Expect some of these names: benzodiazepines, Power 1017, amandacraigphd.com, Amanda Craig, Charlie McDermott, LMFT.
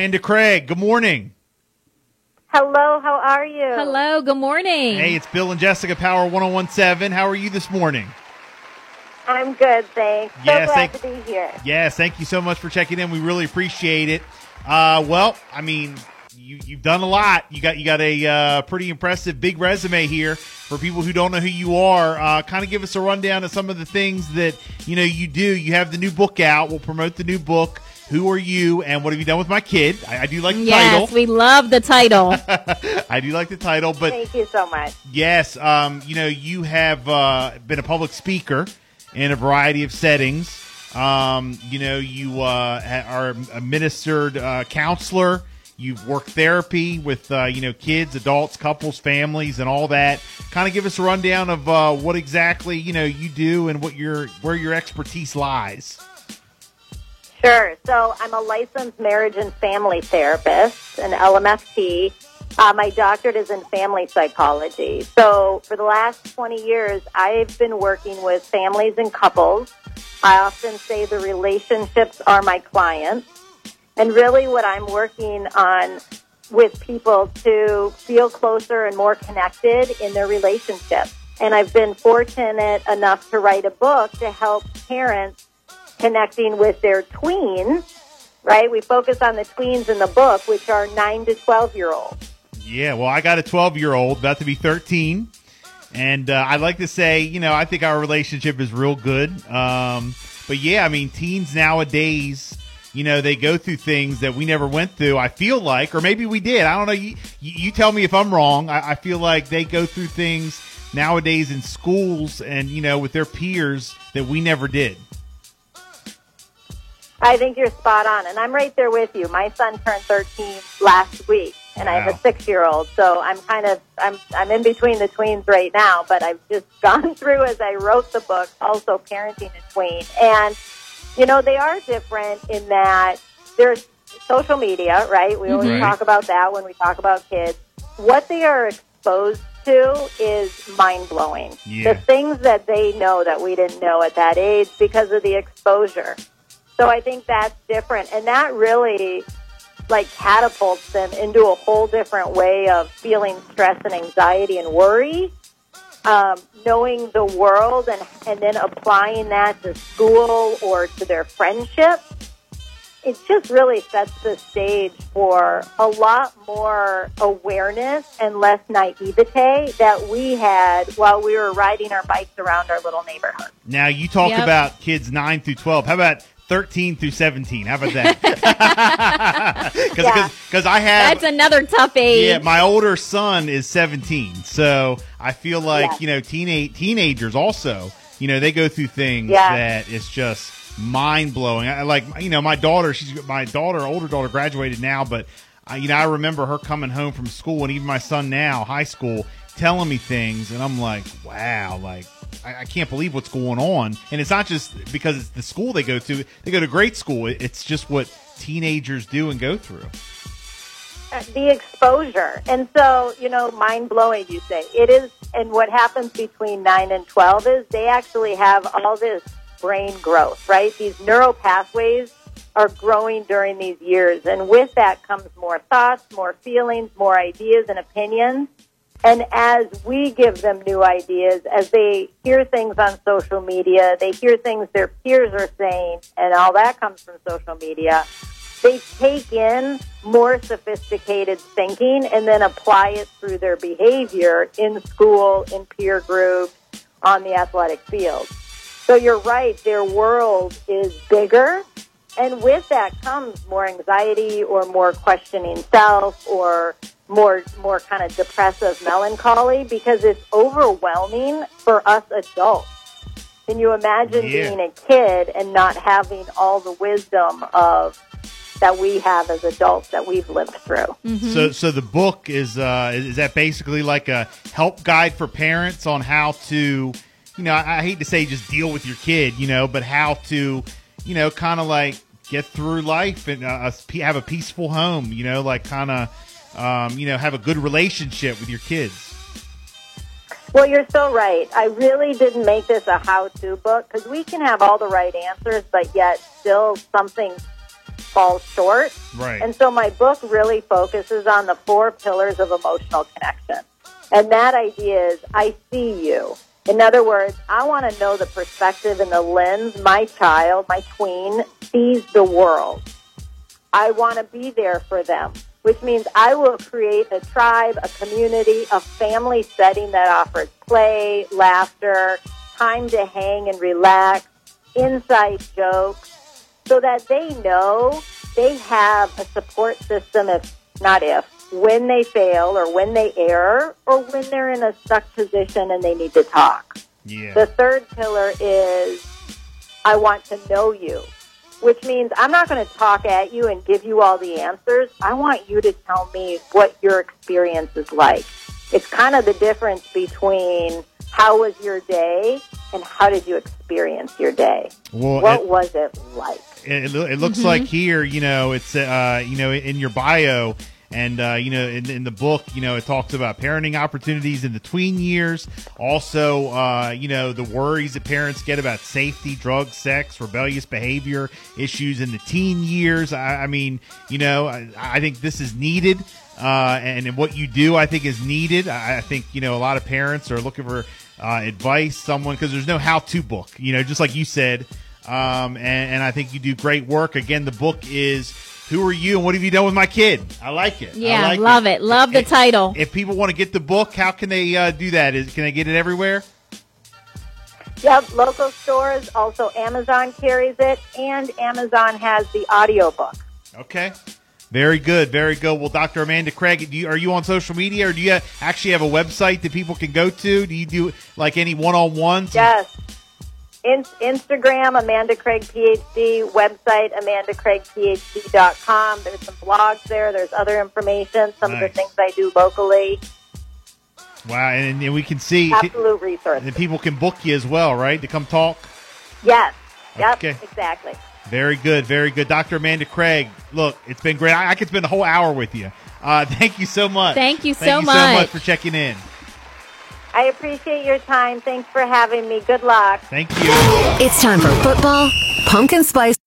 Amanda Craig, good morning. Hello, how are you? Hello, good morning. Hey, it's Bill and Jessica, Power 1017. How are you this morning? I'm good, thanks. So glad to be here. Yes, thank you so much for checking in. We really appreciate it. You've done a lot. You got a pretty impressive big resume here. For people who don't know who you are, kind of give us a rundown of some of the things that you do. You have the new book out. We'll promote the new book. Who are you, and what have you done with my kid? I do like the title. Yes, we love the title. I do like the title, but thank you so much. Yes, you have been a public speaker in a variety of settings. You are a ministered counselor. You've worked therapy with kids, adults, couples, families, and all that. Kind of give us a rundown of what exactly you do and what where your expertise lies. Sure. So I'm a licensed marriage and family therapist, an LMFT. My doctorate is in family psychology. So for the last 20 years, I've been working with families and couples. I often say the relationships are my clients. And really what I'm working on with people to feel closer and more connected in their relationships. And I've been fortunate enough to write a book to help parents connecting with their tweens, right? We focus on the tweens in the book, which are 9 to 12-year-olds. Yeah, well, I got a 12-year-old, about to be 13, and I like to say, I think our relationship is real good. But yeah, teens nowadays, they go through things that we never went through, I feel like, or maybe we did. I don't know. You tell me if I'm wrong. I feel like they go through things nowadays in schools and, with their peers that we never did. I think you're spot on, and I'm right there with you. My son turned 13 last week, and wow. I have a 6-year-old, so I'm kind of I'm in between the tweens right now. But I've just gone through, as I wrote the book, also parenting a tween, and they are different in that there's social media, right? We always talk about that when we talk about kids. What they are exposed to is mind-blowing. Yeah. The things that they know that we didn't know at that age because of the exposure. So I think that's different, and that really catapults them into a whole different way of feeling stress and anxiety and worry, knowing the world, and then applying that to school or to their friendship. It just really sets the stage for a lot more awareness and less naivete that we had while we were riding our bikes around our little neighborhood. Now you talk about kids 9 through 12. How about 13 through 17. How about that? Because I have... That's another tough age. Yeah, my older son is 17. So I feel like, teenagers also, they go through things that is just mind-blowing. My daughter, older daughter graduated now, but, I remember her coming home from school, and even my son now, high school, telling me things, and I'm like, wow, I can't believe what's going on. And it's not just because it's the school they go to. They go to great school. It's just what teenagers do and go through. The exposure. And so, mind-blowing, you say. It is, and what happens between 9 and 12 is they actually have all this brain growth, right? These neural pathways are growing during these years. And with that comes more thoughts, more feelings, more ideas and opinions. And as we give them new ideas, as they hear things on social media, they hear things their peers are saying, and all that comes from social media, they take in more sophisticated thinking and then apply it through their behavior in school, in peer groups, on the athletic field. So you're right, their world is bigger. And with that comes more anxiety or more questioning self or more kind of depressive melancholy because it's overwhelming for us adults. Can you imagine being a kid and not having all the wisdom that we have as adults that we've lived through? Mm-hmm. So the book is that basically like a help guide for parents on how to, I hate to say just deal with your kid, but how to, kind of get through life and have a peaceful home, have a good relationship with your kids. Well, you're so right. I really didn't make this a how-to book because we can have all the right answers, but yet still something falls short. Right. And so my book really focuses on the four pillars of emotional connection. And that idea is, I see you. In other words, I want to know the perspective and the lens my child, my tween, sees the world. I want to be there for them, which means I will create a tribe, a community, a family setting that offers play, laughter, time to hang and relax, inside jokes, so that they know they have a support system when they fail or when they err or when they're in a stuck position and they need to talk. Yeah. The third pillar is, I want to know you, which means I'm not going to talk at you and give you all the answers. I want you to tell me what your experience is like. It's kind of the difference between how was your day and how did you experience your day? Well, what was it like? It looks like here, it's, in your bio. And, in the book, it talks about parenting opportunities in the tween years. Also, the worries that parents get about safety, drugs, sex, rebellious behavior issues in the teen years. I think this is needed. And what you do, I think, is needed. I think, a lot of parents are looking for advice, because there's no how-to book, just like you said. And I think you do great work. Again, the book is Who Are You and What Have You Done With My Kid? I like it. Yeah, I love it. Love the title. If people want to get the book, how can they do that? Can they get it everywhere? Yep, local stores. Also, Amazon carries it, and Amazon has the audiobook. Okay. Very good. Very good. Well, Dr. Amanda Craig, are you on social media, or do you actually have a website that people can go to? Do you do any one-on-ones? Yes. Instagram, Amanda Craig PhD, website, amandacraigphd.com. There's some blogs there. There's other information, some nice. Of the things I do locally. Wow, and we can see. Absolute resource. And people can book you as well, right, to come talk? Yes. Yep, okay. Exactly. Very good, very good. Dr. Amanda Craig, look, it's been great. I could spend a whole hour with you. Thank you so much. Thank you so much for checking in. I appreciate your time. Thanks for having me. Good luck. Thank you. It's time for football, pumpkin spice.